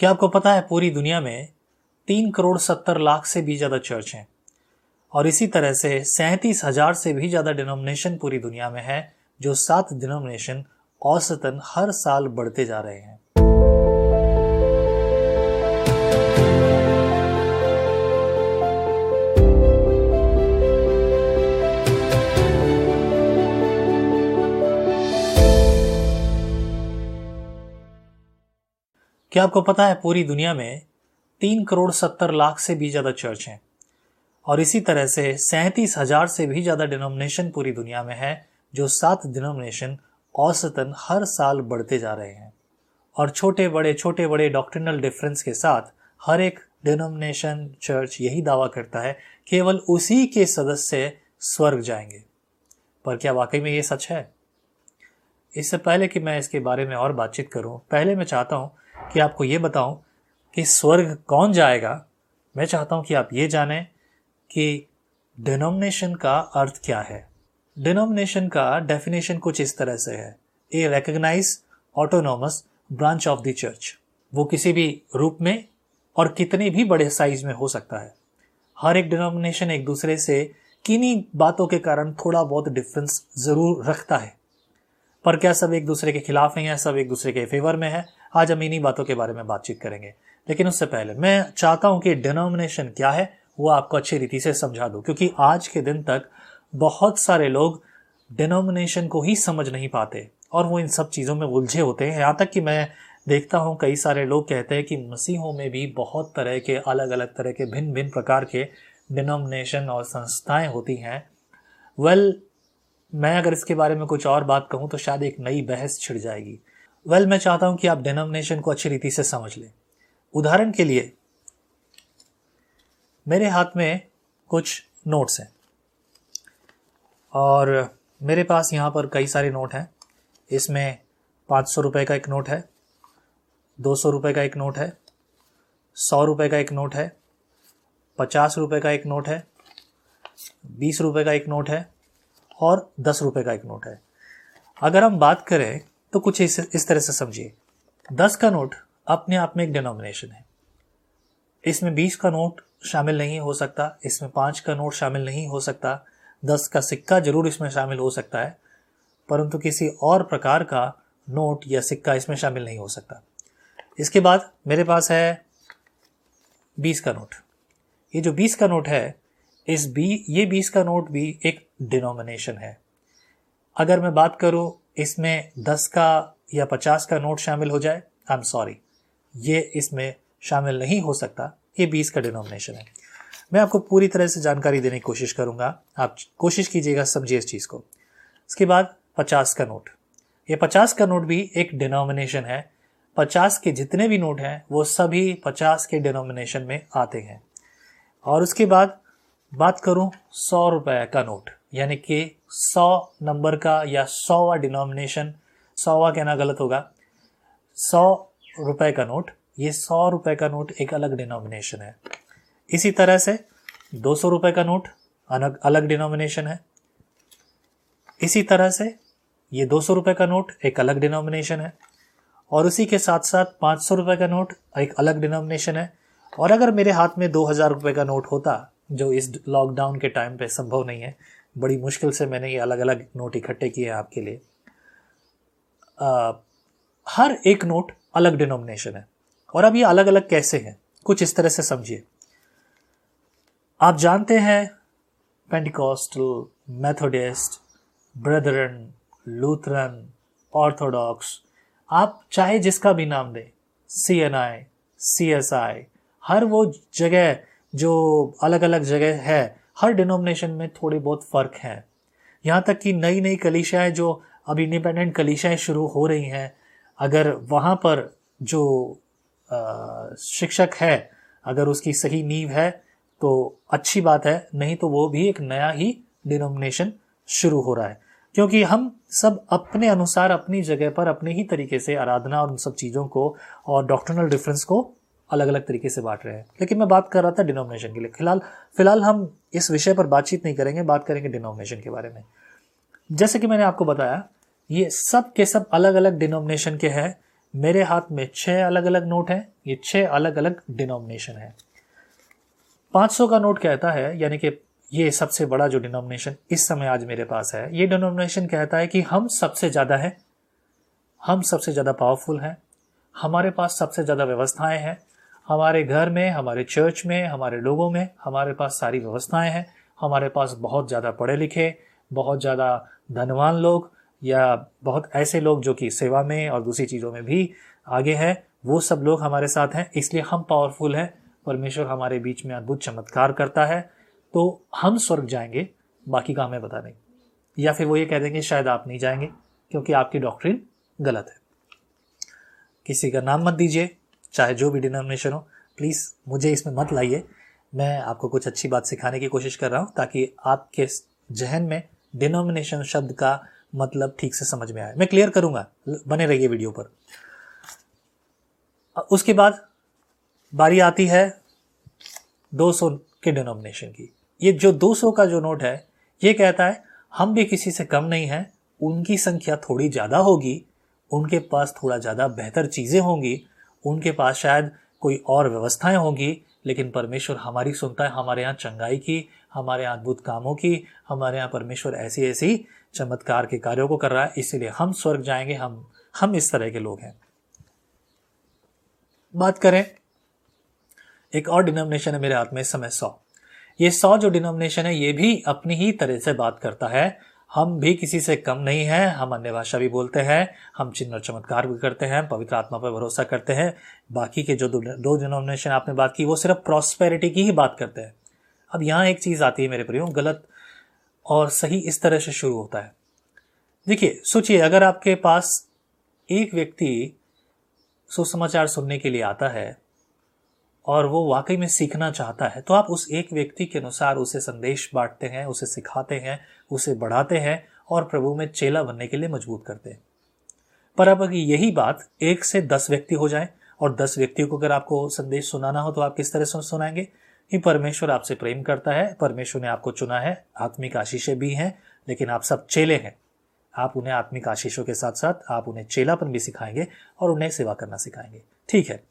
क्या आपको पता है पूरी दुनिया में 3,70,00,000 से भी ज़्यादा चर्च हैं और इसी तरह से 37,000 से भी ज़्यादा डिनोमिनेशन पूरी दुनिया में है, जो 7 डिनोमिनेशन औसतन हर साल बढ़ते जा रहे हैं। क्या आपको पता है पूरी दुनिया में 3,70,00,000 से भी ज़्यादा चर्च हैं और इसी तरह से 37,000 से भी ज़्यादा डिनोमिनेशन पूरी दुनिया में है, जो 7 डिनोमिनेशन औसतन हर साल बढ़ते जा रहे हैं। और छोटे बड़े डॉक्ट्रिनल डिफरेंस के साथ हर एक डिनोमिनेशन चर्च यही दावा करता है केवल उसी के सदस्य स्वर्ग जाएंगे। पर क्या वाकई में ये सच है? इससे पहले कि मैं इसके बारे में और बातचीत करूं, पहले मैं चाहता हूं कि आपको ये बताऊं कि स्वर्ग कौन जाएगा। मैं चाहता हूं कि आप ये जानें कि डिनोमिनेशन का अर्थ क्या है। डिनोमिनेशन का डेफिनेशन कुछ इस तरह से है: a recognise autonomous branch of the church. वो किसी भी रूप में और कितने भी बड़े साइज में हो सकता है। हर एक डिनोमिनेशन एक दूसरे से किन्हीं बातों के कारण थोड़ा बहुत डिफरेंस ज़रूर रखता है, पर क्या सब एक दूसरे के खिलाफ हैं या सब एक दूसरे के फेवर में है? आज हम इन्हीं बातों के बारे में बातचीत करेंगे, लेकिन उससे पहले मैं चाहता हूं कि डिनोमिनेशन क्या है वो आपको अच्छी रीति से समझा दूं, क्योंकि आज के दिन तक बहुत सारे लोग डिनोमिनेशन को ही समझ नहीं पाते और वो इन सब चीज़ों में उलझे होते हैं। यहाँ तक कि मैं देखता हूँ कई सारे लोग कहते हैं कि मसीहों में भी बहुत तरह के अलग तरह के भिन्न भिन्न प्रकार के डिनोमिनेशन और संस्थाएँ होती हैं। वेल, मैं अगर इसके बारे में कुछ और बात कहूँ तो शायद एक नई बहस छिड़ जाएगी। मैं चाहता हूँ कि आप डिनोमिनेशन को अच्छी रीति से समझ लें। उदाहरण के लिए मेरे हाथ में कुछ नोट्स हैं और मेरे पास यहाँ पर कई सारे नोट हैं। इसमें 500 रुपये का एक नोट है, 200 रुपये का एक नोट है, 100 रुपये का एक नोट है, 50 रुपये का एक नोट है, 20 रुपये का एक नोट है और 10 रुपये का एक नोट है। अगर हम बात करें तो कुछ इस तरह से समझिए: 10 का नोट अपने आप में एक डिनोमिनेशन है। इसमें 20 का नोट शामिल नहीं हो सकता, इसमें 5 का नोट शामिल नहीं हो सकता। 10 का सिक्का जरूर इसमें शामिल हो सकता है, परंतु किसी और प्रकार का नोट या सिक्का इसमें शामिल नहीं हो सकता। इसके बाद मेरे पास है 20 का नोट। ये जो 20 का नोट है, ये 20 का नोट भी एक डिनोमिनेशन है। अगर मैं बात करूँ इसमें 10 का या 50 का नोट शामिल हो जाए, आई एम सॉरी, ये इसमें शामिल नहीं हो सकता। ये 20 का डिनोमिनेशन है। मैं आपको पूरी तरह से जानकारी देने की कोशिश करूँगा, आप कोशिश कीजिएगा समझिए इस चीज़ को। इसके बाद 50 का नोट। ये 50 का नोट भी एक डिनोमिनेशन है। 50 के जितने भी नोट हैं वो सभी 50 के डिनोमिनेशन में आते हैं। और उसके बाद बात करूँ 100 रुपये का नोट, यानी कि 100 नंबर का या 100वां डिनोमिनेशन, 100वां कहना गलत होगा, 100 रुपये का नोट। ये 100 रुपये का नोट एक अलग डिनोमिनेशन है। इसी तरह से 200 रुपये का नोट अलग डिनोमिनेशन है। इसी तरह से ये 200 रुपये का नोट एक अलग डिनोमिनेशन है और उसी के साथ साथ 500 रुपये का नोट एक अलग डिनोमिनेशन है। और अगर मेरे हाथ में 2000 रुपये का नोट होता, जो इस लॉकडाउन के टाइम पे संभव नहीं है, बड़ी मुश्किल से मैंने ये अलग अलग नोट इकट्ठे किए हैं आपके लिए। हर एक नोट अलग डिनोमिनेशन है। और अब ये अलग अलग कैसे हैं, कुछ इस तरह से समझिए। आप जानते हैं Pentecostal, Methodist, Brethren, Lutheran, Orthodox, आप चाहे जिसका भी नाम दें, CNI, CSI, हर वो जगह जो अलग अलग जगह है, हर डिनोमिनेशन में थोड़े बहुत फ़र्क हैं। यहाँ तक कि नई नई कलीसियाएँ जो अब इंडिपेंडेंट कलीसियाएँ शुरू हो रही हैं, अगर वहाँ पर जो शिक्षक है, अगर उसकी सही नींव है तो अच्छी बात है, नहीं तो वो भी एक नया ही डिनोमिनेशन शुरू हो रहा है। क्योंकि हम सब अपने अनुसार अपनी जगह पर अपने ही तरीके से आराधना और उन सब चीज़ों को और डॉक्ट्रिनल डिफरेंस को अलग अलग तरीके से बांट रहे हैं। लेकिन मैं बात कर रहा था डिनोमिनेशन के लिए। फिलहाल हम इस विषय पर बातचीत नहीं करेंगे, बात करेंगे डिनोमिनेशन के बारे में। जैसे कि मैंने आपको बताया, ये सब के सब अलग अलग डिनोमिनेशन के हैं। मेरे हाथ में 6 अलग अलग नोट हैं, ये 6 अलग अलग डिनोमिनेशन है। 500 का नोट कहता है, यानी कि ये सबसे बड़ा जो डिनोमिनेशन इस समय आज मेरे पास है, ये डिनोमिनेशन कहता है कि हम सबसे ज़्यादा हैं, हम सबसे ज़्यादा पावरफुल हैं, हमारे पास सबसे ज़्यादा व्यवस्थाएं हैं, हमारे घर में, हमारे चर्च में, हमारे लोगों में हमारे पास सारी व्यवस्थाएं हैं, हमारे पास बहुत ज़्यादा पढ़े लिखे, बहुत ज़्यादा धनवान लोग या बहुत ऐसे लोग जो कि सेवा में और दूसरी चीज़ों में भी आगे हैं, वो सब लोग हमारे साथ हैं, इसलिए हम पावरफुल हैं। परमेश्वर हमारे बीच में अद्भुत चमत्कार करता है, तो हम स्वर्ग जाएंगे, बाकी का हमें पता नहीं। या फिर वो ये कह देंगे शायद आप नहीं जाएंगे क्योंकि आपकी डॉक्ट्रिन गलत है। किसी का नाम मत दीजिए, चाहे जो भी डिनोमिनेशन हो, प्लीज़ मुझे इसमें मत लाइए। मैं आपको कुछ अच्छी बात सिखाने की कोशिश कर रहा हूँ ताकि आपके जहन में डिनोमिनेशन शब्द का मतलब ठीक से समझ में आए। मैं क्लियर करूँगा, बने रहिए वीडियो पर। उसके बाद बारी आती है 200 के डिनोमिनेशन की। ये जो 200 का जो नोट है, ये कहता है हम भी किसी से कम नहीं हैं, उनकी संख्या थोड़ी ज़्यादा होगी, उनके पास थोड़ा ज़्यादा बेहतर चीज़ें होंगी, उनके पास शायद कोई और व्यवस्थाएं होंगी, लेकिन परमेश्वर हमारी सुनता है। हमारे यहाँ चंगाई की, हमारे यहाँ अद्भुत कामों की, हमारे यहाँ परमेश्वर ऐसी ऐसी चमत्कार के कार्यों को कर रहा है, इसीलिए हम स्वर्ग जाएंगे, हम इस तरह के लोग हैं। बात करें, एक और डिनोमिनेशन है मेरे हाथ में इस समय 100। ये 100 जो डिनोमिनेशन है, ये भी अपनी ही तरह से बात करता है। हम भी किसी से कम नहीं हैं, हम अन्य भाषा भी बोलते हैं, हम चिन्ह और चमत्कार भी करते हैं, पवित्र आत्मा पर भरोसा करते हैं। बाकी के जो दो डिनोमिनेशन आपने बात की, वो सिर्फ प्रॉस्पेरिटी की ही बात करते हैं। अब यहाँ एक चीज़ आती है मेरे प्रियो, गलत और सही इस तरह से शुरू होता है। देखिए, सोचिए, अगर आपके पास एक व्यक्ति सुसमाचार सुनने के लिए आता है और वो वाकई में सीखना चाहता है, तो आप उस एक व्यक्ति के अनुसार उसे संदेश बांटते हैं, उसे सिखाते हैं, उसे बढ़ाते हैं और प्रभु में चेला बनने के लिए मजबूत करते हैं। पर अब अगर यही बात 1 से 10 व्यक्ति हो जाए और 10 व्यक्तियों को अगर आपको संदेश सुनाना हो, तो आप किस तरह से सुनाएंगे कि परमेश्वर आपसे प्रेम करता है, परमेश्वर ने आपको चुना है, आत्मिक आशीषें भी हैं, लेकिन आप सब चेले हैं। आप उन्हें आत्मिक आशीषों के साथ साथ आप उन्हें चेलापन भी सिखाएंगे और उन्हें सेवा करना सिखाएंगे। ठीक है,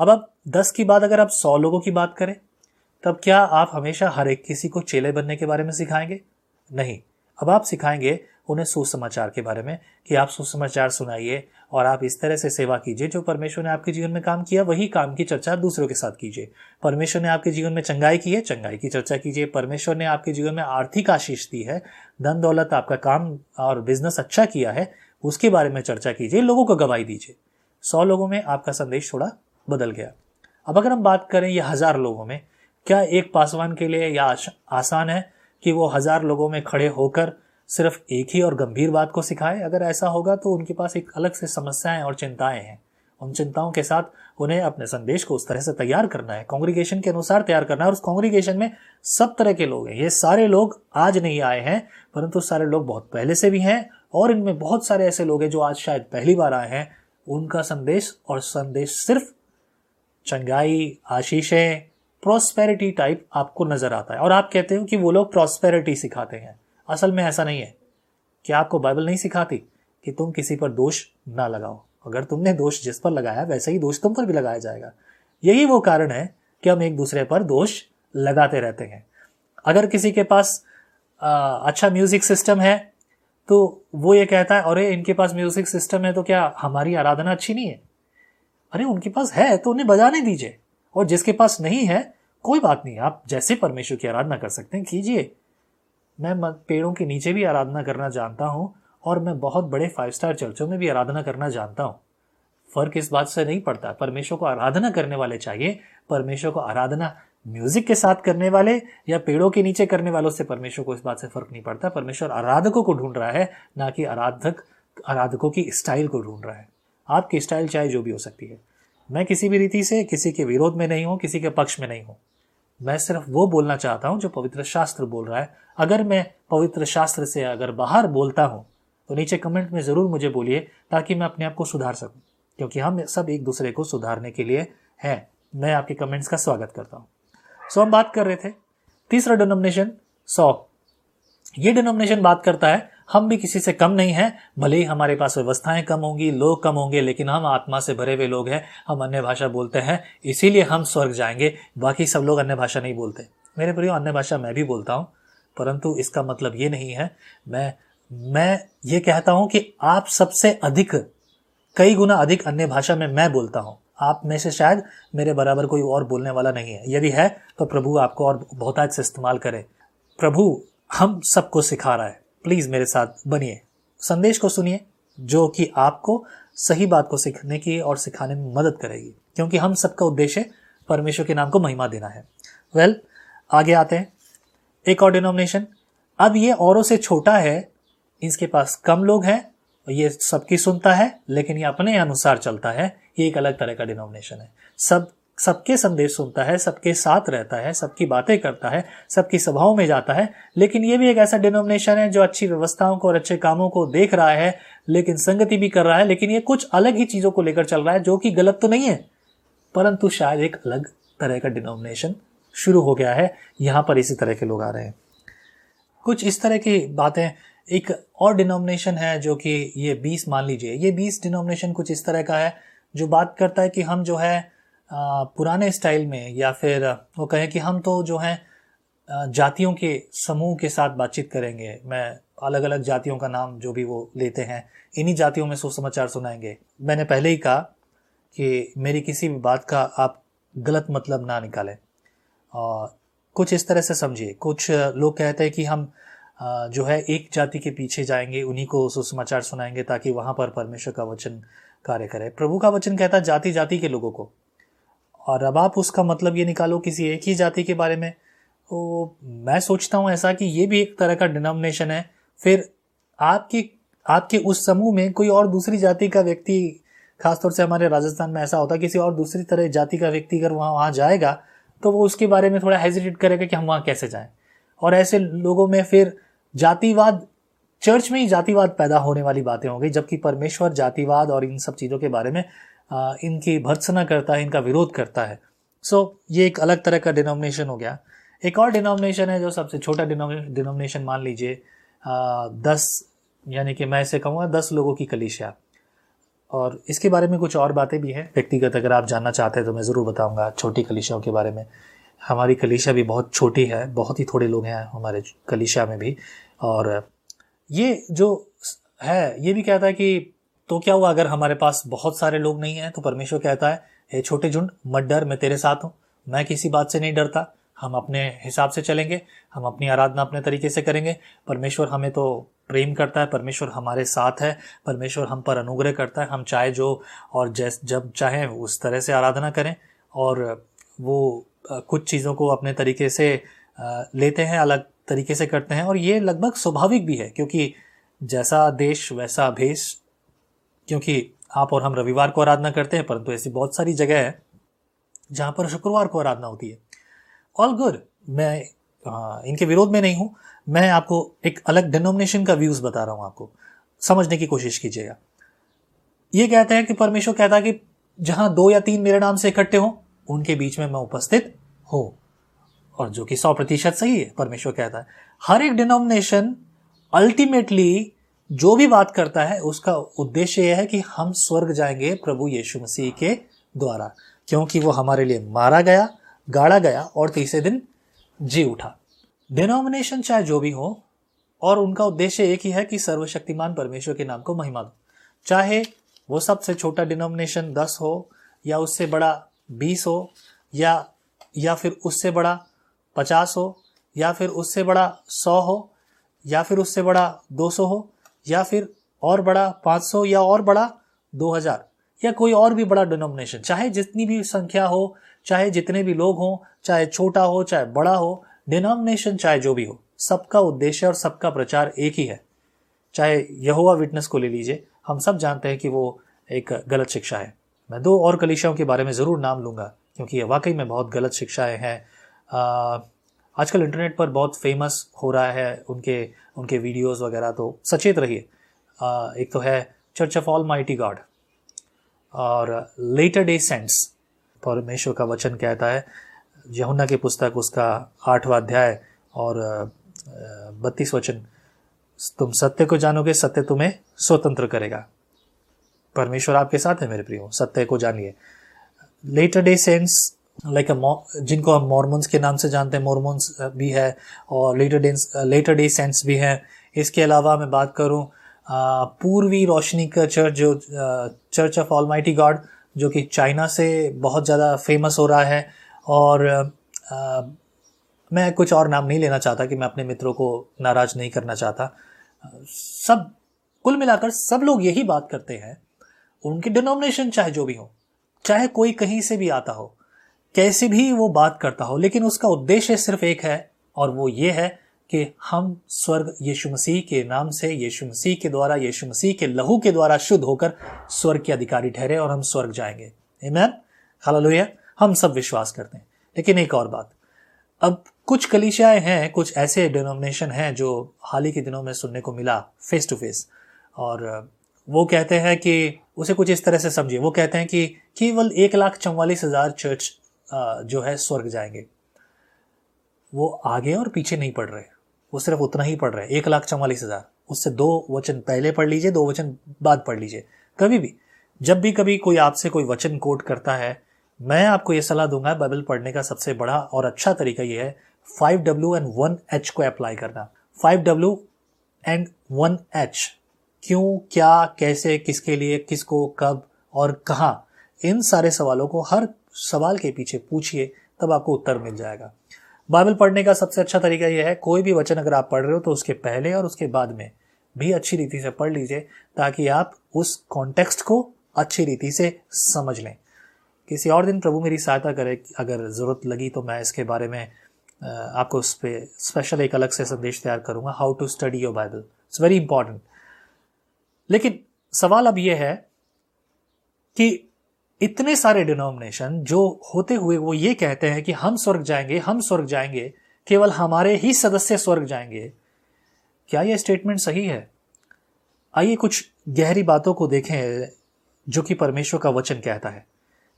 अब आप 10 की बात, अगर आप 100 लोगों की बात करें, तब क्या आप हमेशा हर एक किसी को चेले बनने के बारे में सिखाएंगे? नहीं, अब आप सिखाएंगे उन्हें सुसमाचार के बारे में कि आप सुसमाचार सुनाइए और आप इस तरह से सेवा कीजिए। जो परमेश्वर ने आपके जीवन में काम किया, वही काम की चर्चा दूसरों के साथ कीजिए। परमेश्वर ने आपके जीवन में चंगाई की है, चंगाई की चर्चा कीजिए। परमेश्वर ने आपके जीवन में आर्थिक आशीष दी है, धन दौलत, आपका काम और बिजनेस अच्छा किया है, उसके बारे में चर्चा कीजिए, लोगों को गवाही दीजिए। 100 लोगों में आपका संदेश थोड़ा बदल गया। अब अगर हम बात करें ये 1000 लोगों में, क्या एक पासवान के लिए यह आसान है कि वो 1000 लोगों में खड़े होकर सिर्फ एक ही और गंभीर बात को सिखाए? अगर ऐसा होगा तो उनके पास एक अलग से समस्याएं और चिंताएं हैं। उन चिंताओं के साथ उन्हें अपने संदेश को उस तरह से तैयार करना है, कांग्रीगेशन के अनुसार तैयार करना है। और उस कांग्रीगेशन में सब तरह के लोग हैं। ये सारे लोग आज नहीं आए हैं, परंतु सारे लोग बहुत पहले से भी हैं, और इनमें बहुत सारे ऐसे लोग हैं जो आज शायद पहली बार आए हैं। उनका संदेश और संदेश सिर्फ चंगाई, आशीषें, प्रॉस्पेरिटी टाइप आपको नज़र आता है, और आप कहते हो कि वो लोग प्रॉस्पेरिटी सिखाते हैं। असल में ऐसा नहीं है। कि आपको बाइबल नहीं सिखाती कि तुम किसी पर दोष ना लगाओ? अगर तुमने दोष जिस पर लगाया, वैसे ही दोष तुम पर भी लगाया जाएगा। यही वो कारण है कि हम एक दूसरे पर दोष लगाते रहते हैं। अगर किसी के पास अच्छा म्यूज़िक सिस्टम है, तो वो ये कहता है, अरे इनके पास म्यूज़िक सिस्टम है तो क्या हमारी आराधना अच्छी नहीं है? अरे उनके पास है तो उन्हें बजाने दीजिए, और जिसके पास नहीं है कोई बात नहीं, आप जैसे परमेश्वर की आराधना कर सकते हैं कीजिए। मैं पेड़ों के नीचे भी आराधना करना जानता हूँ, और मैं बहुत बड़े 5 स्टार चर्चों में भी आराधना करना जानता हूँ। फर्क इस बात से नहीं पड़ता। परमेश्वर को आराधना करने वाले चाहिए। परमेश्वर को आराधना म्यूजिक के साथ करने वाले या पेड़ों के नीचे करने वालों से परमेश्वर को इस बात से फर्क नहीं पड़ता। परमेश्वर आराधकों को ढूंढ रहा है, ना कि आराधकों की स्टाइल को ढूंढ रहा है। आपकी स्टाइल चाहे जो भी हो सकती है। मैं किसी भी रीति से किसी के विरोध में नहीं हूँ, किसी के पक्ष में नहीं हूँ। मैं सिर्फ वो बोलना चाहता हूँ जो पवित्र शास्त्र बोल रहा है। अगर मैं पवित्र शास्त्र से अगर बाहर बोलता हूँ, तो नीचे कमेंट में ज़रूर मुझे बोलिए, ताकि मैं अपने आप को सुधार सकूँ, क्योंकि हम सब एक दूसरे को सुधारने के लिए हैं। मैं आपके कमेंट्स का स्वागत करता हूँ। सो हम बात कर रहे थे तीसरा डिनोमिनेशन 100। ये डिनोमिनेशन बात करता है हम भी किसी से कम नहीं हैं, भले ही हमारे पास व्यवस्थाएं कम होंगी, लोग कम होंगे, लेकिन हम आत्मा से भरे हुए लोग हैं, हम अन्य भाषा बोलते हैं, इसीलिए हम स्वर्ग जाएंगे। बाकी सब लोग अन्य भाषा नहीं बोलते। मेरे प्रियो, अन्य भाषा मैं भी बोलता हूँ, परंतु इसका मतलब ये नहीं है। मैं ये कहता हूँ कि आप सबसे अधिक, कई गुना अधिक अन्य भाषा में मैं बोलता हूँ। आप में से शायद मेरे बराबर कोई और बोलने वाला नहीं है। यदि है तो प्रभु आपको और बहुतायत से इस्तेमाल करे। प्रभु हम सबको सिखा रहा है। प्लीज़ मेरे साथ बनिए, संदेश को सुनिए, जो कि आपको सही बात को सीखने की और सिखाने में मदद करेगी, क्योंकि हम सबका उद्देश्य परमेश्वर के नाम को महिमा देना है। वेल, आगे आते हैं। एक और डिनोमिनेशन, अब ये औरों से छोटा है, इसके पास कम लोग हैं, ये सबकी सुनता है लेकिन ये अपने अनुसार चलता है। ये एक अलग तरह का डिनोमिनेशन है। सबके संदेश सुनता है, सबके साथ रहता है, सबकी बातें करता है, सबकी सभाओं में जाता है, लेकिन ये भी एक ऐसा डिनोमिनेशन है जो अच्छी व्यवस्थाओं को और अच्छे कामों को देख रहा है, लेकिन संगति भी कर रहा है, लेकिन ये कुछ अलग ही चीज़ों को लेकर चल रहा है, जो कि गलत तो नहीं है, परंतु शायद एक अलग तरह का डिनोमिनेशन शुरू हो गया है। यहाँ पर इसी तरह के लोग आ रहे हैं, कुछ इस तरह की बातें। एक और डिनोमिनेशन है जो कि ये 20, मान लीजिए ये 20 डिनोमिनेशन कुछ इस तरह का है जो बात करता है कि हम जो है पुराने स्टाइल में, या फिर वो कहें कि हम तो जो है जातियों के समूह के साथ बातचीत करेंगे। मैं अलग अलग जातियों का नाम जो भी वो लेते हैं, इन्हीं जातियों में सुसमाचार सुनाएंगे। मैंने पहले ही कहा कि मेरी किसी भी बात का आप गलत मतलब ना निकालें। कुछ इस तरह से समझिए, कुछ लोग कहते हैं कि हम जो है एक जाति के पीछे जाएंगे, उन्हीं को सुसमाचार सुनाएंगे ताकि वहाँ पर परमेश्वर का वचन कार्य करे। प्रभु का वचन कहता है जाति जाति के लोगों को, और अब आप उसका मतलब ये निकालो किसी एक ही जाति के बारे में, तो मैं सोचता हूँ ऐसा कि ये भी एक तरह का डिनोमिनेशन है। फिर आपके उस समूह में कोई और दूसरी जाति का व्यक्ति, खासतौर से हमारे राजस्थान में ऐसा होता है, किसी और दूसरी तरह जाति का व्यक्ति अगर वहाँ जाएगा तो वो उसके बारे में थोड़ा हेजिटेट करेगा कि हम वहाँ कैसे जाएं। और ऐसे लोगों में फिर जातिवाद, चर्च में ही जातिवाद पैदा होने वाली बातें हो गई, जबकि परमेश्वर जातिवाद और इन सब चीज़ों के बारे में इनकी भर्त्सना करता है, इनका विरोध करता है। सो ये एक अलग तरह का डिनोमिनेशन हो गया। एक और डिनोमिनेशन है जो सबसे छोटा डिनोमिनेशन, मान लीजिए 10, यानी कि मैं इसे कहूँगा 10 लोगों की कलीसिया। और इसके बारे में कुछ और बातें भी हैं। व्यक्तिगत अगर आप जानना चाहते हैं तो मैं ज़रूर बताऊंगा छोटी कलीसियाओं के बारे में। हमारी कलीसिया भी बहुत छोटी है, बहुत ही थोड़े लोग हैं हमारे कलीसिया में भी। और ये जो है, ये भी कहता है कि तो क्या हुआ अगर हमारे पास बहुत सारे लोग नहीं हैं, तो परमेश्वर कहता है हे छोटे झुंड मत डर, मैं तेरे साथ हूँ, मैं किसी बात से नहीं डरता, हम अपने हिसाब से चलेंगे, हम अपनी आराधना अपने तरीके से करेंगे। परमेश्वर हमें तो प्रेम करता है, परमेश्वर हमारे साथ है, परमेश्वर हम पर अनुग्रह करता है, हम चाहे जो और जब चाहें उस तरह से आराधना करें। और वो कुछ चीज़ों को अपने तरीके से लेते हैं, अलग तरीके से करते हैं, और ये लगभग स्वाभाविक भी है, क्योंकि जैसा देश वैसा भेष। क्योंकि आप और हम रविवार को आराधना करते हैं, परंतु ऐसी बहुत सारी जगह है जहाँ पर शुक्रवार को आराधना होती है। ऑल गुड, मैं इनके विरोध में नहीं हूँ, मैं आपको एक अलग डिनोमिनेशन का व्यूज़ बता रहा हूँ, आपको समझने की कोशिश कीजिएगा। ये कहते हैं कि परमेश्वर कहता है कि जहाँ 2 या 3 मेरे नाम से इकट्ठे हों, उनके बीच में मैं उपस्थित हूँ, और जो कि 100% सही है। परमेश्वर कहता है हर एक डिनोमिनेशन अल्टीमेटली जो भी बात करता है, उसका उद्देश्य यह है कि हम स्वर्ग जाएंगे प्रभु यीशु मसीह के द्वारा, क्योंकि वो हमारे लिए मारा गया, गाड़ा गया और तीसरे दिन जी उठा। डिनोमिनेशन चाहे जो भी हो, और उनका उद्देश्य एक ही है कि सर्वशक्तिमान परमेश्वर के नाम को महिमा दो। चाहे वो सबसे छोटा डिनोमिनेशन 10 हो, या उससे बड़ा 20 हो, या फिर उससे बड़ा 50 हो, या फिर उससे बड़ा 100 हो, या फिर उससे बड़ा 200 हो, या फिर और बड़ा 500, या और बड़ा 2000, या कोई और भी बड़ा डिनोमिनेशन, चाहे जितनी भी संख्या हो, चाहे जितने भी लोग हों, चाहे छोटा हो चाहे बड़ा हो, डिनोमिनेशन चाहे जो भी हो, सबका उद्देश्य और सबका प्रचार एक ही है। चाहे यहोवा विटनेस को ले लीजिए, हम सब जानते हैं कि वो एक गलत शिक्षा है। मैं 2 और कलीसियाओं के बारे में ज़रूर नाम लूँगा, क्योंकि ये वाकई में बहुत गलत शिक्षाएँ हैं। आजकल इंटरनेट पर बहुत फेमस हो रहा है उनके वीडियोस वगैरह, तो सचेत रहिए। एक तो है चर्च ऑफ ऑलमाइटी गॉड और लेटर डे सेंट्स। परमेश्वर का वचन कहता है यूहन्ना की पुस्तक उसका 8वां अध्याय और 32 वचन, तुम सत्य को जानोगे, सत्य तुम्हें स्वतंत्र करेगा। परमेश्वर आपके साथ है मेरे प्रियो, सत्य को जानिए। लेटर डे सेंट्स लाइक जिनको हम मॉर्मन्स के नाम से जानते हैं, मॉर्मन्स भी है और लेटर डे सेंट्स भी है। इसके अलावा मैं बात करूं पूर्वी रोशनी का चर्च, जो चर्च ऑफ ऑलमाइटी गॉड जो कि चाइना से बहुत ज़्यादा फेमस हो रहा है। और मैं कुछ और नाम नहीं लेना चाहता कि मैं अपने मित्रों को नाराज नहीं करना चाहता। सब कुल मिलाकर सब लोग यही बात करते हैं, उनकी डिनोमिनेशन चाहे जो भी हो, चाहे कोई कहीं से भी आता हो, कैसे भी वो बात करता हो, लेकिन उसका उद्देश्य सिर्फ एक है और वो ये है कि हम स्वर्ग यीशु मसीह के नाम से, यीशु मसीह के द्वारा, यीशु मसीह के लहू के द्वारा शुद्ध होकर स्वर्ग के अधिकारी ठहरे और हम स्वर्ग जाएंगे। आमीन, हालेलुया, हम सब विश्वास करते हैं। लेकिन एक और बात, अब कुछ कलीसियाएं हैं, कुछ ऐसे डिनोमिनेशन हैं जो हाल ही के दिनों में सुनने को मिला फेस टू फेस, और वो कहते हैं कि उसे कुछ इस तरह से समझिए, वो कहते हैं कि केवल 1,44,000 चर्च जो है स्वर्ग जाएंगे। वो आगे और पीछे नहीं पढ़ रहे, वो सिर्फ उतना ही पढ़ रहे, 1,44,000। उससे 2 वचन पहले पढ़ लीजिए, 2 वचन बाद पढ़ लीजिए। कभी भी जब भी कभी कोई आपसे कोई वचन कोट करता है, मैं आपको ये सलाह दूंगा, बाइबल पढ़ने का सबसे बड़ा और अच्छा तरीका ये है 5W and 1H को अप्लाई करना। 5W and 1H, क्यों, क्या, कैसे, किसके लिए, किसको, कब और कहाँ, इन सारे सवालों को हर सवाल के पीछे पूछिए, तब आपको उत्तर मिल जाएगा। बाइबल पढ़ने का सबसे अच्छा तरीका यह है, कोई भी वचन अगर आप पढ़ रहे हो तो उसके पहले और उसके बाद में भी अच्छी रीति से पढ़ लीजिए, ताकि आप उस कॉन्टेक्स्ट को अच्छी रीति से समझ लें। किसी और दिन प्रभु मेरी सहायता करे, अगर ज़रूरत लगी तो मैं इसके बारे में आपको उस पर स्पेशल एक अलग से संदेश तैयार करूँगा, how to study your Bible, it's very important. लेकिन सवाल अब यह है कि इतने सारे डिनोमिनेशन जो होते हुए वो ये कहते हैं कि हम स्वर्ग जाएंगे, हम स्वर्ग जाएंगे, केवल हमारे ही सदस्य स्वर्ग जाएंगे, क्या यह स्टेटमेंट सही है? आइए कुछ गहरी बातों को देखें जो कि परमेश्वर का वचन कहता है,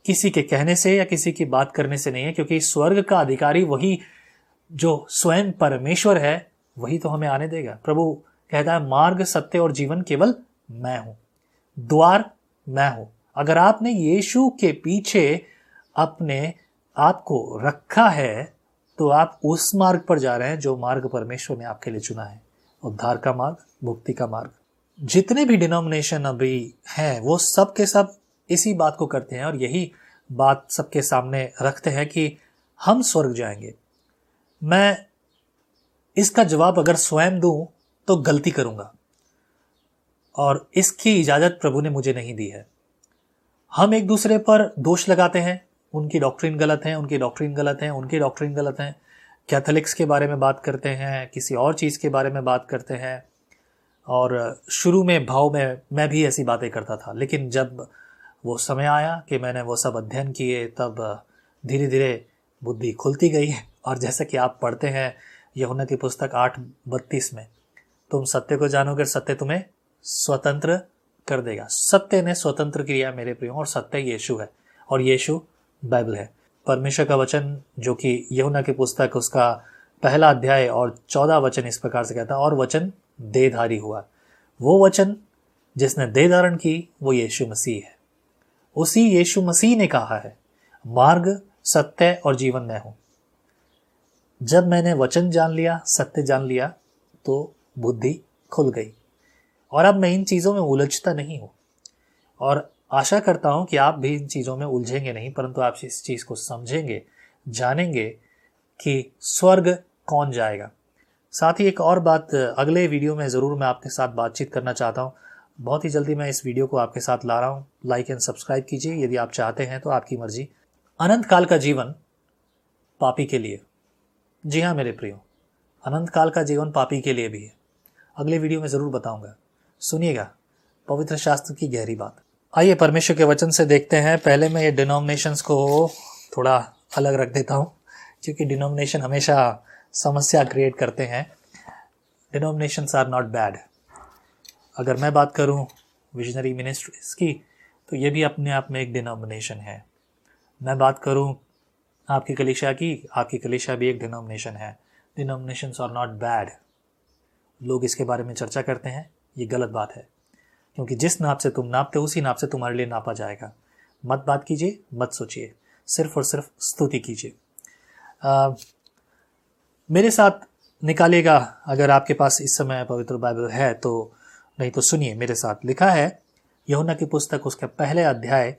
किसी के कहने से या किसी की बात करने से नहीं है, क्योंकि स्वर्ग का अधिकारी वही जो स्वयं परमेश्वर है, वही तो हमें आने देगा। प्रभु कहता है, मार्ग, सत्य और जीवन केवल मैं हूँ, द्वार मैं हूँ। अगर आपने यीशु के पीछे अपने आप को रखा है तो आप उस मार्ग पर जा रहे हैं जो मार्ग परमेश्वर ने आपके लिए चुना है, उद्धार का मार्ग, मुक्ति का मार्ग। जितने भी डिनोमिनेशन अभी हैं वो सब के सब इसी बात को करते हैं और यही बात सबके सामने रखते हैं कि हम स्वर्ग जाएंगे। मैं इसका जवाब अगर स्वयं दूं तो गलती करूंगा और इसकी इजाज़त प्रभु ने मुझे नहीं दी है। हम एक दूसरे पर दोष लगाते हैं, उनकी डॉक्ट्रिन गलत है, उनकी डॉक्ट्रिन गलत है, उनकी डॉक्ट्रिन गलत है। कैथलिक्स के बारे में बात करते हैं, किसी और चीज़ के बारे में बात करते हैं, और शुरू में भाव में मैं भी ऐसी बातें करता था, लेकिन जब वो समय आया कि मैंने वो सब अध्ययन किए, तब धीरे धीरे बुद्धि खुलती गई। और जैसा कि आप पढ़ते हैं यूहन्ना की पुस्तक 8:32 में, तुम सत्य को जानोगे, सत्य तुम्हें स्वतंत्र कर देगा। सत्य ने स्वतंत्र किया मेरे प्रियो, और सत्य यीशु है और यीशु बाइबल है। परमेश्वर का वचन जो कि यूहन्ना की पुस्तक उसका 1 अध्याय और 14 वचन इस प्रकार से कहता है, और वचन देहधारी हुआ। वो वचन जिसने देह धारण की वो यीशु मसीह है। उसी यीशु मसीह ने कहा है, मार्ग, सत्य और जीवन मैं हूँ। जब मैंने वचन जान लिया, सत्य जान लिया, तो बुद्धि खुल गई और अब मैं इन चीज़ों में उलझता नहीं हूँ। और आशा करता हूँ कि आप भी इन चीज़ों में उलझेंगे नहीं, परंतु आप इस चीज़ को समझेंगे, जानेंगे कि स्वर्ग कौन जाएगा। साथ ही एक और बात अगले वीडियो में ज़रूर मैं आपके साथ बातचीत करना चाहता हूँ। बहुत ही जल्दी मैं इस वीडियो को आपके साथ ला रहा हूँ। लाइक एंड सब्सक्राइब कीजिए यदि आप चाहते हैं, तो आपकी मर्जी। अनंत काल का जीवन पापी के लिए, जी हाँ मेरे प्रियो, अनंत काल का जीवन पापी के लिए भी है। अगले वीडियो में ज़रूर बताऊँगा, सुनिएगा पवित्र शास्त्र की गहरी बात। आइए परमेश्वर के वचन से देखते हैं। पहले मैं ये डिनोमिनेशंस को थोड़ा अलग रख देता हूँ, क्योंकि डिनोमिनेशन हमेशा समस्या क्रिएट करते हैं। Denominations are not bad. अगर मैं बात करूँ विजनरी मिनिस्ट्रीज की, तो ये भी अपने आप में एक डिनोमिनेशन है। मैं बात करूँ आपकी कलीसिया की, आपकी कलीसिया भी एक डिनोमिनेशन है। डिनोमिनेशंस आर नॉट बैड, लोग इसके बारे में चर्चा करते हैं, ये गलत बात है, क्योंकि जिस नाप से तुम नापते हो उसी नाप से तुम्हारे लिए नापा जाएगा। मत बात कीजिए, मत सोचिए, सिर्फ और सिर्फ स्तुति कीजिए। मेरे साथ निकालेगा अगर आपके पास इस समय पवित्र बाइबल है तो, नहीं तो सुनिए मेरे साथ। लिखा है यूहन्ना की पुस्तक उसके पहले अध्याय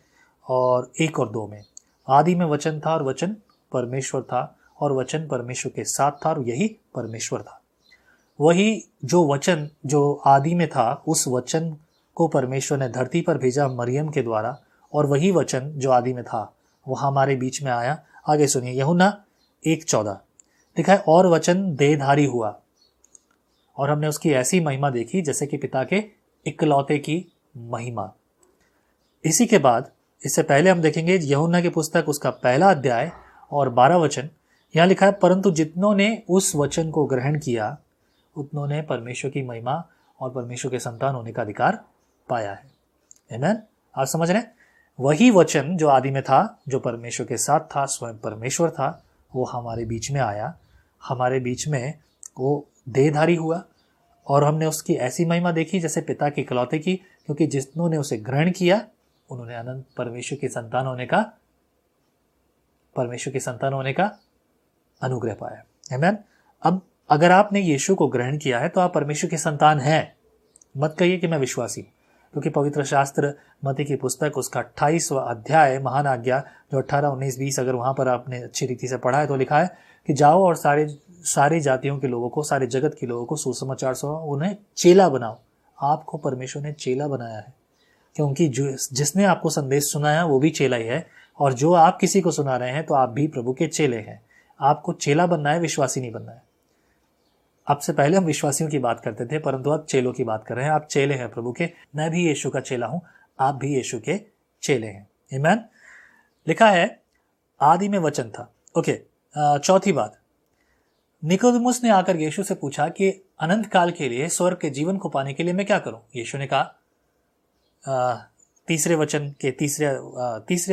और 1 और 2 में, आदि में वचन था और वचन परमेश्वर था और वचन परमेश्वर के साथ था और यही परमेश्वर था। वही जो वचन जो आदि में था उस वचन को परमेश्वर ने धरती पर भेजा मरियम के द्वारा, और वही वचन जो आदि में था वह हमारे बीच में आया। आगे सुनिए यूहन्ना 1:14 लिखा है, और वचन देहधारी हुआ और हमने उसकी ऐसी महिमा देखी जैसे कि पिता के इकलौते की महिमा। इसी के बाद, इससे पहले हम देखेंगे यूहन्ना की पुस्तक उसका पहला अध्याय और 12 वचन। यहाँ लिखा है, परंतु जितनों ने उस वचन को ग्रहण किया उतनों ने परमेश्वर की महिमा और परमेश्वर के संतान होने का अधिकार पाया है। आमीन, आप समझ रहे हैं? वही वचन जो आदि में था, जो परमेश्वर के साथ था, स्वयं परमेश्वर था, वो हमारे बीच में आया, हमारे बीच में वो देहधारी हुआ और हमने उसकी ऐसी महिमा देखी जैसे पिता के इकलौते की, क्योंकि जितनों ने उसे ग्रहण किया उन्होंने अनंत परमेश्वर के संतान होने का अनुग्रह पाया। आमीन। अब अगर आपने यीशु को ग्रहण किया है तो आप परमेश्वर के संतान हैं। मत कहिए कि मैं विश्वासी हूँ, क्योंकि पवित्र शास्त्र मत्ती की पुस्तक उसका 28वां अध्याय महान आज्ञा जो 18, 19, 20 अगर वहाँ पर आपने अच्छी रीति से पढ़ा है तो लिखा है कि जाओ और सारे जातियों के लोगों को, सारे जगत के लोगों को सुसमाचार सुनाओ, उन्हें चेला बनाओ। आपको परमेश्वर ने चेला बनाया है, क्योंकि जिसने आपको संदेश सुनाया वो भी चेला ही है, और जो आप किसी को सुना रहे हैं तो आप भी प्रभु के चेले हैं। आपको चेला बनना है, विश्वासी नहीं बनना है। आपसे पहले हम विश्वासियों की बात करते थे, परंतु आप चेलों की बात कर रहे हैं। आप चेले हैं प्रभु के। मैं भी यीशु का चेला हूँ, आप भी यीशु के चेले हैं। आमीन। लिखा है आदि में वचन था। ओके, चौथी बात, निकोदेमुस ने आकर यीशु से पूछा कि अनंत काल के लिए, स्वर्ग के जीवन को पाने के लिए मैं क्या करूँ? यीशु ने कहा, तीसरे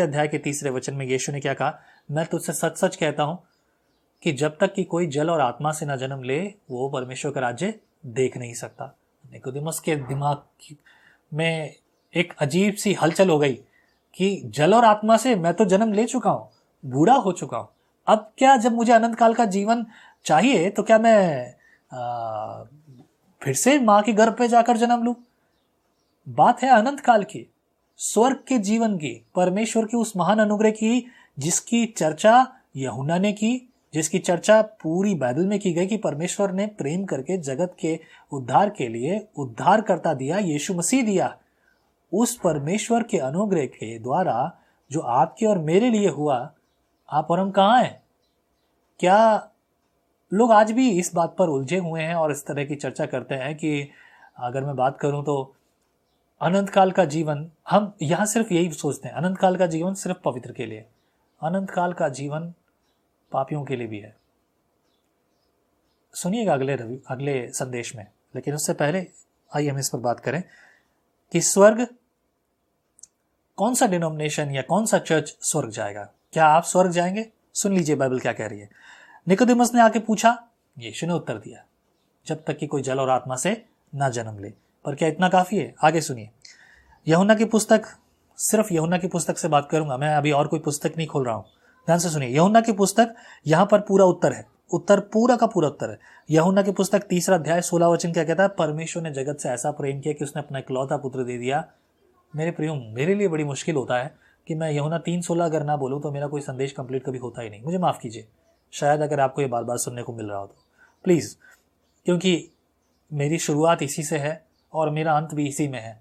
अध्याय के तीसरे वचन में यीशु ने क्या कहा, मैं तुझसे सच सच कहता हूँ कि जब तक कि कोई जल और आत्मा से ना जन्म ले वो परमेश्वर का राज्य देख नहीं सकता। निकोदेमुस के दिमाग में एक अजीब सी हलचल हो गई कि जल और आत्मा से मैं तो जन्म ले चुका हूँ, बूढ़ा हो चुका हूँ, अब क्या जब मुझे अनंत काल का जीवन चाहिए तो क्या मैं फिर से माँ के गर्भ पे जाकर जन्म लूँ? बात है अनंत काल की, स्वर्ग के जीवन की, परमेश्वर की उस महान अनुग्रह की जिसकी चर्चा यूहन्ना ने की, जिसकी चर्चा पूरी बाइबल में की गई कि परमेश्वर ने प्रेम करके जगत के उद्धार के लिए उद्धारकर्ता दिया, यीशु मसीह दिया। उस परमेश्वर के अनुग्रह के द्वारा जो आपके और मेरे लिए हुआ, आप और हम कहाँ हैं? क्या लोग आज भी इस बात पर उलझे हुए हैं और इस तरह की चर्चा करते हैं कि अगर मैं बात करूँ तो अनंत काल का जीवन, हम यहाँ सिर्फ यही सोचते हैं अनंत काल का जीवन सिर्फ पवित्र के लिए, अनंत काल का जीवन पापियों के लिए भी है। सुनिएगा अगले संदेश में, लेकिन उससे पहले आइए हम इस पर बात करें कि स्वर्ग, कौन सा डिनोमिनेशन या कौन सा चर्च स्वर्ग जाएगा? क्या आप स्वर्ग जाएंगे? सुन लीजिए बाइबल क्या कह रही है। निकोदेमुस ने आके पूछा, यीशु ने उत्तर दिया, जब तक कि कोई जल और आत्मा से ना जन्म ले। पर क्या इतना काफी है? आगे सुनिए यूहन्ना की पुस्तक, सिर्फ यूहन्ना की पुस्तक से बात करूंगा मैं, अभी और कोई पुस्तक नहीं खोल रहा हूं। ध्यान से सुनिए यूहन्ना की पुस्तक, यहाँ पर पूरा उत्तर है, उत्तर पूरा का पूरा उत्तर है। यूहन्ना की पुस्तक 3 अध्याय 16 वचन क्या कहता है? परमेश्वर ने जगत से ऐसा प्रेम किया कि उसने अपना इकलौता पुत्र दे दिया। मेरे प्रियो, मेरे लिए बड़ी मुश्किल होता है कि मैं यूहन्ना 3:16 अगर ना बोलूँ तो मेरा कोई संदेश कंप्लीट कभी होता ही नहीं। मुझे माफ़ कीजिए शायद अगर आपको ये बार बार सुनने को मिल रहा हो तो प्लीज़, क्योंकि मेरी शुरुआत इसी से है और मेरा अंत भी इसी में है।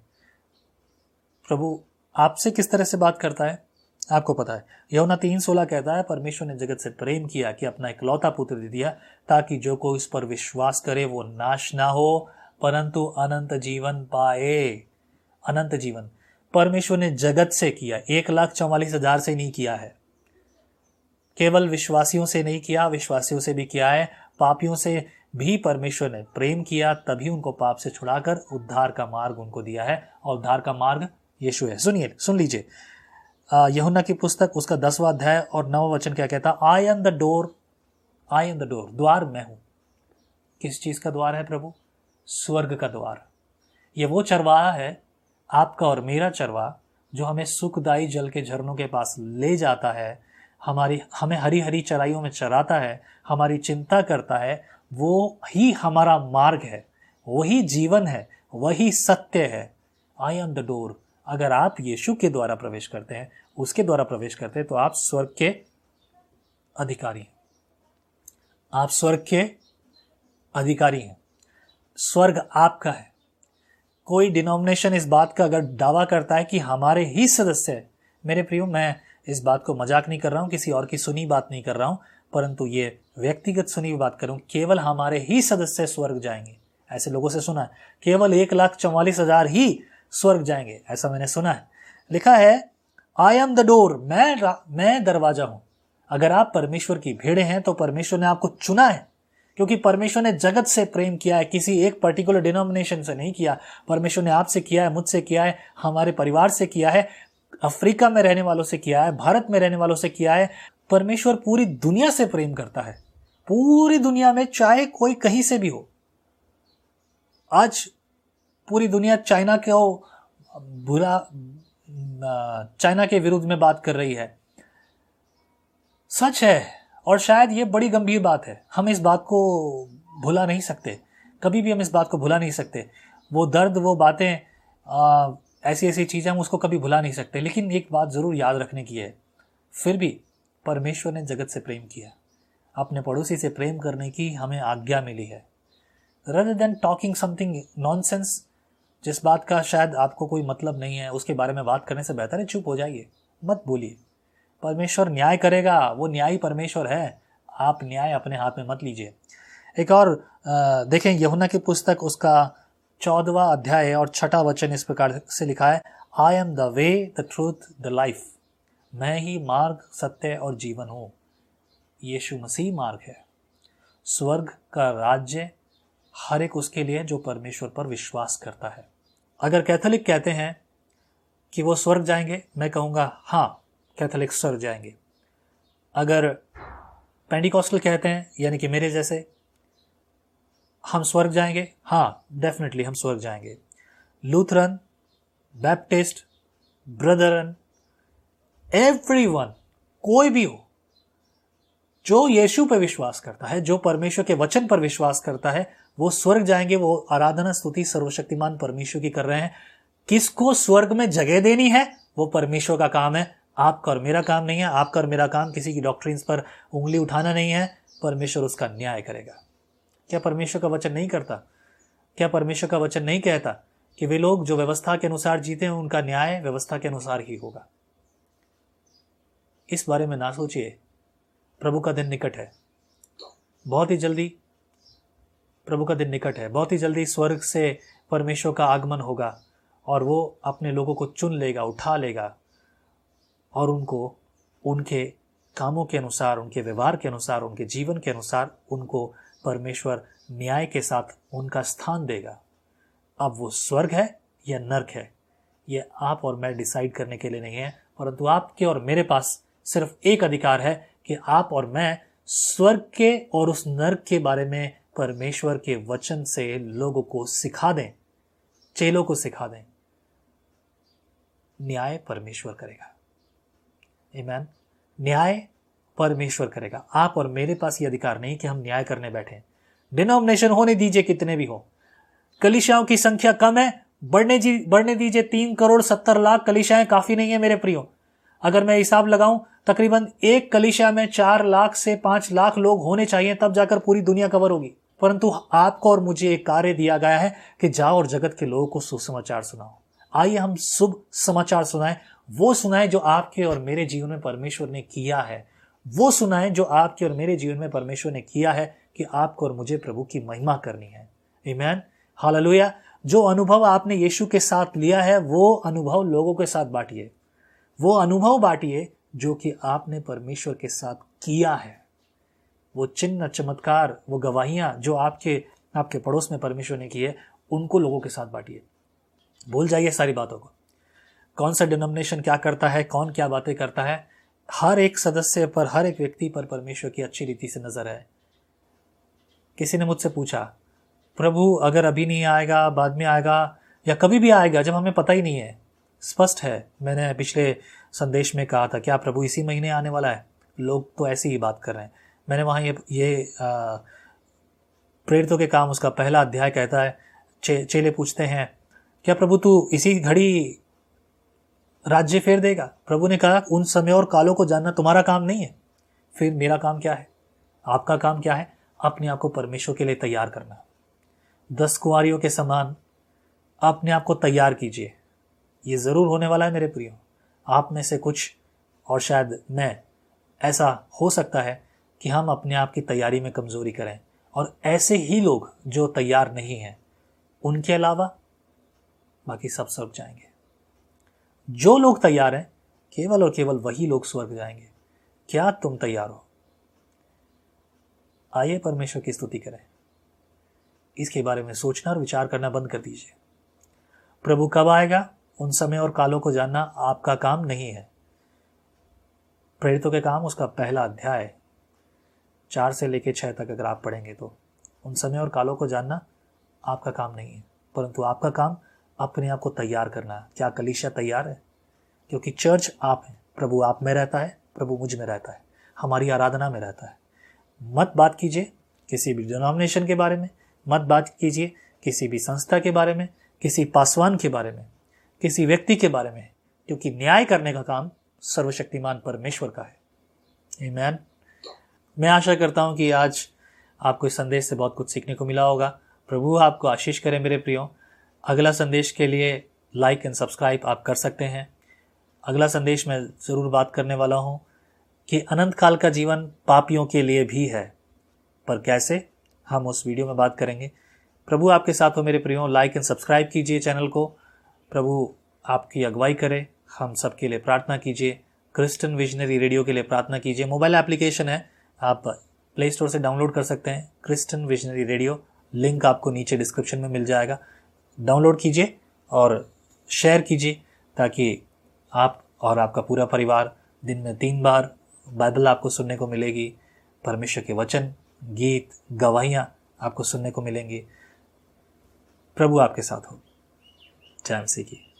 प्रभु आपसे किस तरह से बात करता है आपको पता है। यूहन्ना 3:16 कहता है, परमेश्वर ने जगत से प्रेम किया कि अपना इकलौता पुत्र दे दिया ताकि जो कोई उस पर विश्वास करे वो नाश ना हो परंतु अनंत जीवन पाए। अनंत जीवन परमेश्वर ने जगत से किया, 1,44,000 से नहीं किया है, केवल विश्वासियों से नहीं किया, विश्वासियों से भी किया है, पापियों से भी परमेश्वर ने प्रेम किया, तभी उनको पाप से छुड़ाकर उद्धार का मार्ग उनको दिया है, और उद्धार का मार्ग यीशु है। सुनिए, सुन लीजिए यूहन्ना की पुस्तक उसका 10वां अध्याय और 9वां वचन क्या कहता है? आई एम द डोर, द्वार मैं हूँ। किस चीज़ का द्वार है प्रभु? स्वर्ग का द्वार। ये वो चरवाहा है, आपका और मेरा चरवाहा, जो हमें सुखदायी जल के झरनों के पास ले जाता है, हमें हरी हरी चराइयों में चराता है, हमारी चिंता करता है। वो ही हमारा मार्ग है, वही जीवन है, वही सत्य है। I am the door. अगर आप यीशु के द्वारा प्रवेश करते हैं, उसके द्वारा प्रवेश करते हैं, तो आप स्वर्ग के अधिकारी हैं। आप स्वर्ग के अधिकारी हैं। स्वर्ग आपका है। कोई डिनोमिनेशन इस बात का अगर दावा करता है कि हमारे ही सदस्य है, मेरे प्रियो, मैं इस बात को मजाक नहीं कर रहा हूँ, किसी और की सुनी बात नहीं कर रहा हूँ, परंतु ये व्यक्तिगत सुनी बात करूँ, केवल हमारे ही सदस्य स्वर्ग जाएंगे, ऐसे लोगों से सुना है। केवल 1,44,000 ही स्वर्ग जाएंगे, ऐसा मैंने सुना है। लिखा है आई एम द डोर, मैं दरवाजा हूँ। अगर आप परमेश्वर की भेड़े हैं तो परमेश्वर ने आपको चुना है, क्योंकि परमेश्वर ने जगत से प्रेम किया है, किसी एक पर्टिकुलर डिनोमिनेशन से नहीं किया। परमेश्वर ने आपसे किया है, मुझसे किया है, हमारे परिवार से किया है, अफ्रीका में रहने वालों से किया है, भारत में रहने वालों से किया है। परमेश्वर पूरी दुनिया से प्रेम करता है, पूरी दुनिया में, चाहे कोई कहीं से भी हो। आज पूरी दुनिया चाइना के विरुद्ध में बात कर रही है, सच है, और शायद ये बड़ी गंभीर बात है। हम इस बात को भुला नहीं सकते, कभी भी हम इस बात को भुला नहीं सकते। वो दर्द, वो बातें, ऐसी ऐसी चीज़ें हम उसको कभी भुला नहीं सकते। लेकिन एक बात ज़रूर याद रखने की है, फिर भी परमेश्वर ने जगत से प्रेम किया, अपने पड़ोसी से प्रेम करने की हमें आज्ञा मिली है। Rather than talking something nonsense, जिस बात का शायद आपको कोई मतलब नहीं है, उसके बारे में बात करने से बेहतर है चुप हो जाइए, मत बोलिए। परमेश्वर न्याय करेगा, वो न्यायी परमेश्वर है, आप न्याय अपने हाथ में मत लीजिए। एक और देखें, यूहन्ना की पुस्तक, उसका 14वां अध्याय और 6वां वचन इस प्रकार से लिखा है, I am the way the truth the life. मैं ही मार्ग, सत्य और जीवन हूँ। यीशु मसीह मार्ग है। स्वर्ग का राज्य हर एक उसके लिए जो परमेश्वर पर विश्वास करता है। अगर कैथोलिक कहते हैं कि वो स्वर्ग जाएंगे, मैं कहूँगा हाँ, कैथोलिक स्वर्ग जाएंगे। अगर पेंटिकॉस्टल कहते हैं, यानी कि मेरे जैसे, हम स्वर्ग जाएंगे, हाँ डेफिनेटली हम स्वर्ग जाएंगे। लूथरन, बैप्टिस्ट, ब्रदरन, एवरीवन, कोई भी हो जो यीशु पर विश्वास करता है, जो परमेश्वर के वचन पर विश्वास करता है, वो स्वर्ग जाएंगे। वो आराधना स्तुति सर्वशक्तिमान परमेश्वर की कर रहे हैं। किसको स्वर्ग में जगह देनी है वो परमेश्वर का काम है, आपका और मेरा काम नहीं है। आपका और मेरा काम किसी की डॉक्ट्रिन्स पर उंगली उठाना नहीं है। परमेश्वर उसका न्याय करेगा। क्या परमेश्वर का वचन नहीं करता? क्या परमेश्वर का वचन नहीं कहता कि वे लोग जो व्यवस्था के अनुसार जीते हैं, उनका न्याय व्यवस्था के अनुसार ही होगा? इस बारे में ना सोचिए, प्रभु का दिन निकट है, बहुत ही जल्दी। प्रभु का दिन निकट है, बहुत ही जल्दी स्वर्ग से परमेश्वर का आगमन होगा और वो अपने लोगों को चुन लेगा, उठा लेगा और उनको उनके कामों के अनुसार, उनके व्यवहार के अनुसार, उनके जीवन के अनुसार उनको परमेश्वर न्याय के साथ उनका स्थान देगा। अब वो स्वर्ग है या नर्क है, ये आप और मैं डिसाइड करने के लिए नहीं है, परंतु आपके और मेरे पास सिर्फ एक अधिकार है कि आप और मैं स्वर्ग के और उस नर्क के बारे में परमेश्वर के वचन से लोगों को सिखा दें, चेलों को सिखा दें। न्याय परमेश्वर करेगा। आमीन। न्याय परमेश्वर करेगा। आप और मेरे पास ये अधिकार नहीं कि हम न्याय करने बैठे। डिनोमिनेशन होने दीजिए कितने भी हो, कलीसियाओं की संख्या कम है, बढ़ने दीजिए। 3,70,00,000 कलीसियाएं काफी नहीं है मेरे प्रियो। अगर मैं हिसाब लगाऊं, तकरीबन एक कलीसिया में 4,00,000 से 5,00,000 लोग होने चाहिए, तब जाकर पूरी दुनिया कवर होगी। परंतु आपको और मुझे एक कार्य दिया गया है कि जाओ और जगत के लोगों को सुसमाचार सुनाओ। आइए हम शुभ समाचार सुनाएं, वो सुनाएं जो आपके और मेरे जीवन में परमेश्वर ने किया है। वो सुनाएं जो आपके और मेरे जीवन में परमेश्वर ने किया है कि आपको और मुझे प्रभु की महिमा करनी है। आमीन, हालेलुया। जो अनुभव आपने यीशु के साथ लिया है, वो अनुभव लोगों के साथ बांटिए। वो अनुभव बांटिए जो कि आपने परमेश्वर के साथ किया है। वो चिन्ह, चमत्कार, वो गवाहियाँ जो आपके पड़ोस में परमेश्वर ने किए, उनको लोगों के साथ बांटिए। भूल जाइए सारी बातों को, कौन सा डिनोमिनेशन क्या करता है, कौन क्या बातें करता है। हर एक सदस्य पर, हर एक व्यक्ति पर परमेश्वर की अच्छी रीति से नज़र है। किसी ने मुझसे पूछा प्रभु अगर अभी नहीं आएगा, बाद में आएगा या कभी भी आएगा जब हमें पता ही नहीं है, स्पष्ट है। मैंने पिछले संदेश में कहा था क्या प्रभु इसी महीने आने वाला है, लोग तो ऐसी ही बात कर रहे हैं। मैंने वहाँ ये प्रेरितों के काम उसका पहला अध्याय कहता है, चेले पूछते हैं क्या प्रभु तू इसी घड़ी राज्य फेर देगा। प्रभु ने कहा उन समय और कालों को जानना तुम्हारा काम नहीं है, फिर मेरा काम क्या है, आपका काम क्या है, अपने आप को परमेश्वर के लिए तैयार करना। 10 कुंवारियों के समान अपने आप को तैयार कीजिए। ये ज़रूर होने वाला है मेरे प्रियो, आप में से कुछ और शायद मैं, ऐसा हो सकता है कि हम अपने आप की तैयारी में कमज़ोरी करें, और ऐसे ही लोग जो तैयार नहीं हैं उनके अलावा बाकी सब स्वर्ग जाएंगे। जो लोग तैयार हैं केवल और केवल वही लोग स्वर्ग जाएंगे। क्या तुम तैयार हो? आइए परमेश्वर की स्तुति करें। इसके बारे में सोचना और विचार करना बंद कर दीजिए। प्रभु कब आएगा, उन समय और कालों को जानना आपका काम नहीं है। प्रेरितों के काम उसका पहला अध्याय 4 से लेकर 6 तक अगर आप पढ़ेंगे तो उन समय और कालों को जानना आपका काम नहीं है, परंतु आपका काम अपने आप को तैयार करना है। क्या कलीसिया तैयार है? क्योंकि चर्च आप है, प्रभु आप में रहता है, प्रभु मुझ में रहता है, हमारी आराधना में रहता है। मत बात कीजिए किसी भी डिनोमिनेशन के बारे में, मत बात कीजिए किसी भी संस्था के बारे में, किसी पासवान के बारे में, किसी व्यक्ति के बारे में, क्योंकि न्याय करने का काम सर्वशक्तिमान परमेश्वर का है। आमीन। मैं आशा करता हूँ कि आज आपको इस संदेश से बहुत कुछ सीखने को मिला होगा। प्रभु आपको आशीष करे मेरे प्रियो। अगला संदेश के लिए लाइक एंड सब्सक्राइब आप कर सकते हैं। अगला संदेश मैं ज़रूर बात करने वाला हूँ कि अनंत काल का जीवन पापियों के लिए भी है, पर कैसे, हम उस वीडियो में बात करेंगे। प्रभु आपके साथ हो मेरे प्रियो। लाइक एंड सब्सक्राइब कीजिए चैनल को। प्रभु आपकी अगुवाई करे। हम सब के लिए प्रार्थना कीजिए। क्रिश्चियन विजनरी रेडियो के लिए प्रार्थना कीजिए। मोबाइल एप्लीकेशन है, आप प्ले स्टोर से डाउनलोड कर सकते हैं, क्रिश्चियन विजनरी रेडियो। लिंक आपको नीचे डिस्क्रिप्शन में मिल जाएगा। डाउनलोड कीजिए और शेयर कीजिए ताकि आप और आपका पूरा परिवार दिन में 3 बार बाइबल आपको सुनने को मिलेगी। परमेश्वर के वचन, गीत, गवाहियाँ आपको सुनने को मिलेंगी। प्रभु आपके साथ हो। जय मसीह की।